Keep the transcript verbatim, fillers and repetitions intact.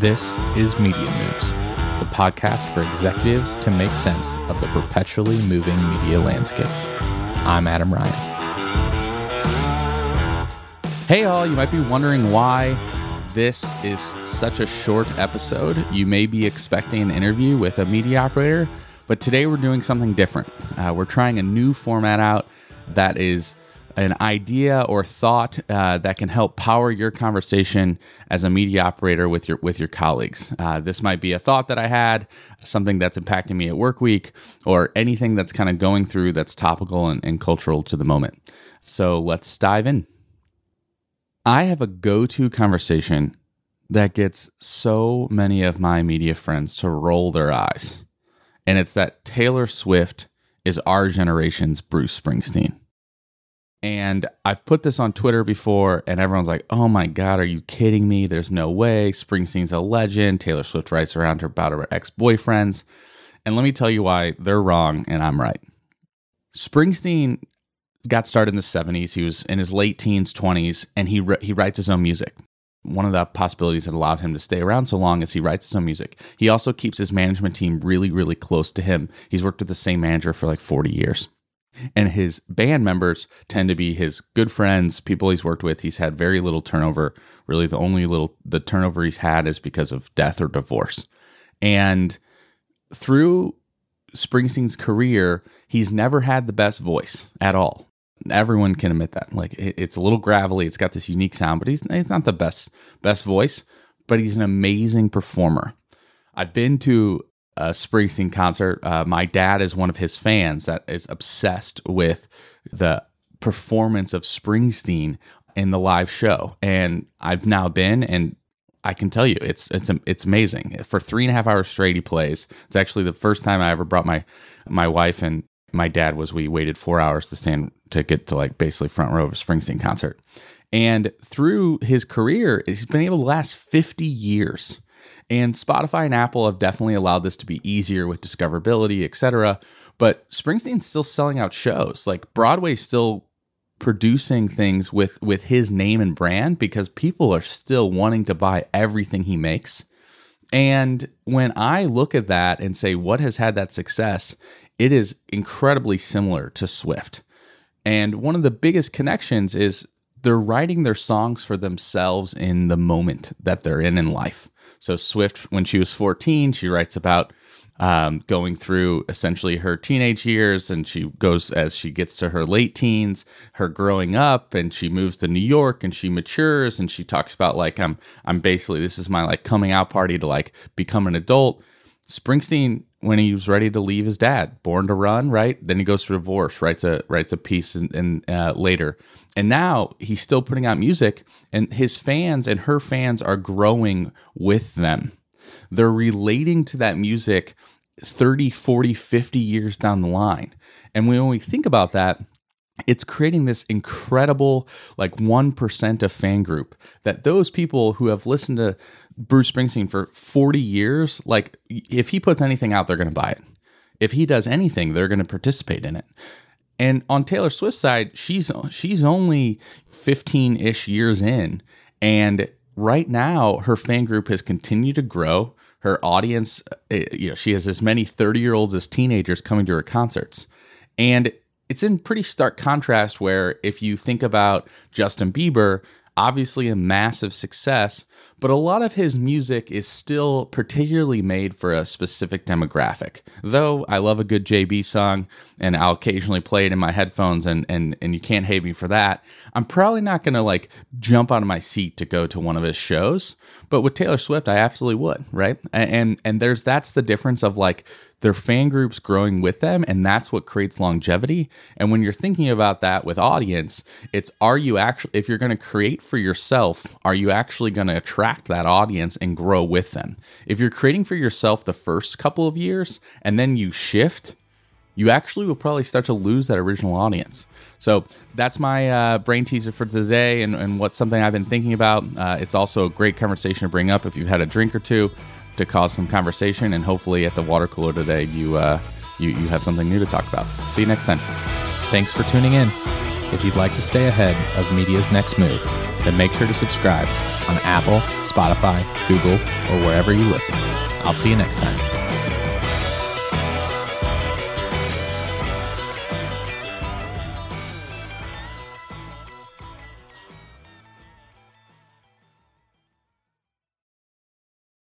This is Media Moves, the podcast for executives to make sense of the perpetually moving media landscape. I'm Adam Ryan. Hey all, you might be wondering why this is such a short episode. You may be expecting an interview with a media operator, but today we're doing something different. Uh, we're trying a new format out that is an idea or thought uh, that can help power your conversation as a media operator with your with your colleagues. Uh, this might be a thought that I had, something that's impacting me at work week, or anything that's kind of going through that's topical and, and cultural to the moment. So let's dive in. I have a go-to conversation that gets so many of my media friends to roll their eyes, and it's that Taylor Swift is our generation's Bruce Springsteen. And I've put this on Twitter before, and everyone's like, oh my God, are you kidding me? There's no way. Springsteen's a legend. Taylor Swift writes around her about her ex-boyfriends. And let me tell you why they're wrong and I'm right. Springsteen got started in the seventies. He was in his late teens, twenties, and he he writes his own music. One of the possibilities that allowed him to stay around so long is he writes his own music. He also keeps his management team really, really close to him. He's worked with the same manager for like forty years. And his band members tend to be his good friends, people he's worked with. He's had very little turnover. Really, the only little the turnover he's had is because of death or divorce. And through Springsteen's career, he's never had the best voice at all. Everyone can admit that. Like, it's a little gravelly. It's got this unique sound, but he's, he's not the best best voice. But he's an amazing performer. I've been to a Springsteen concert. Uh, my dad is one of his fans that is obsessed with the performance of Springsteen in the live show. And I've now been, and I can tell you, it's it's it's amazing. For three and a half hours straight, he plays. It's actually the first time I ever brought my my wife and my dad was. We waited four hours to stand to get to like basically front row of a Springsteen concert. And through his career, he's been able to last fifty years. And Spotify and Apple have definitely allowed this to be easier with discoverability, et cetera. But Springsteen's still selling out shows. Like, Broadway's still producing things with, with his name and brand because people are still wanting to buy everything he makes. And when I look at that and say, what has had that success, it is incredibly similar to Swift. And one of the biggest connections is they're writing their songs for themselves in the moment that they're in in life. So Swift, when she was fourteen, she writes about um, going through essentially her teenage years, and she goes as she gets to her late teens, her growing up, and she moves to New York, and she matures, and she talks about like I'm I'm basically this is my like coming out party to like become an adult. Springsteen, when he was ready to leave his dad, Born to Run, right? Then he goes through divorce, writes a writes a piece in, in, uh, later. And now he's still putting out music, and his fans and her fans are growing with them. They're relating to that music thirty, forty, fifty years down the line. And when we think about that, it's creating this incredible like one percent of fan group that those people who have listened to Bruce Springsteen for forty years, like if he puts anything out, they're going to buy it. If he does anything, they're going to participate in it. And on Taylor Swift's side, she's she's only fifteen-ish years in. And right now, her fan group has continued to grow. Her audience, you know, she has as many thirty-year-olds as teenagers coming to her concerts. And it's in pretty stark contrast where if you think about Justin Bieber, obviously a massive success, but a lot of his music is still particularly made for a specific demographic. Though I love a good J B song, and I'll occasionally play it in my headphones, and and and you can't hate me for that. I'm probably not going to like jump out of my seat to go to one of his shows, but with Taylor Swift, I absolutely would, right? And and, and there's that's the difference of like their fan groups growing with them, and that's what creates longevity. And when you're thinking about that with audience, it's are you actually if you're going to create for yourself, are you actually going to attract that audience and grow with them? If you're creating for yourself the first couple of years and then you shift, you actually will probably start to lose that original audience. So that's my uh, brain teaser for today, and, and what's something I've been thinking about. Uh, it's also a great conversation to bring up if you've had a drink or two to cause some conversation, and hopefully at the water cooler today you, uh, you, you have something new to talk about. See you next time. Thanks for tuning in. If you'd like to stay ahead of media's next move, then make sure to subscribe on Apple, Spotify, Google, or wherever you listen. I'll see you next time.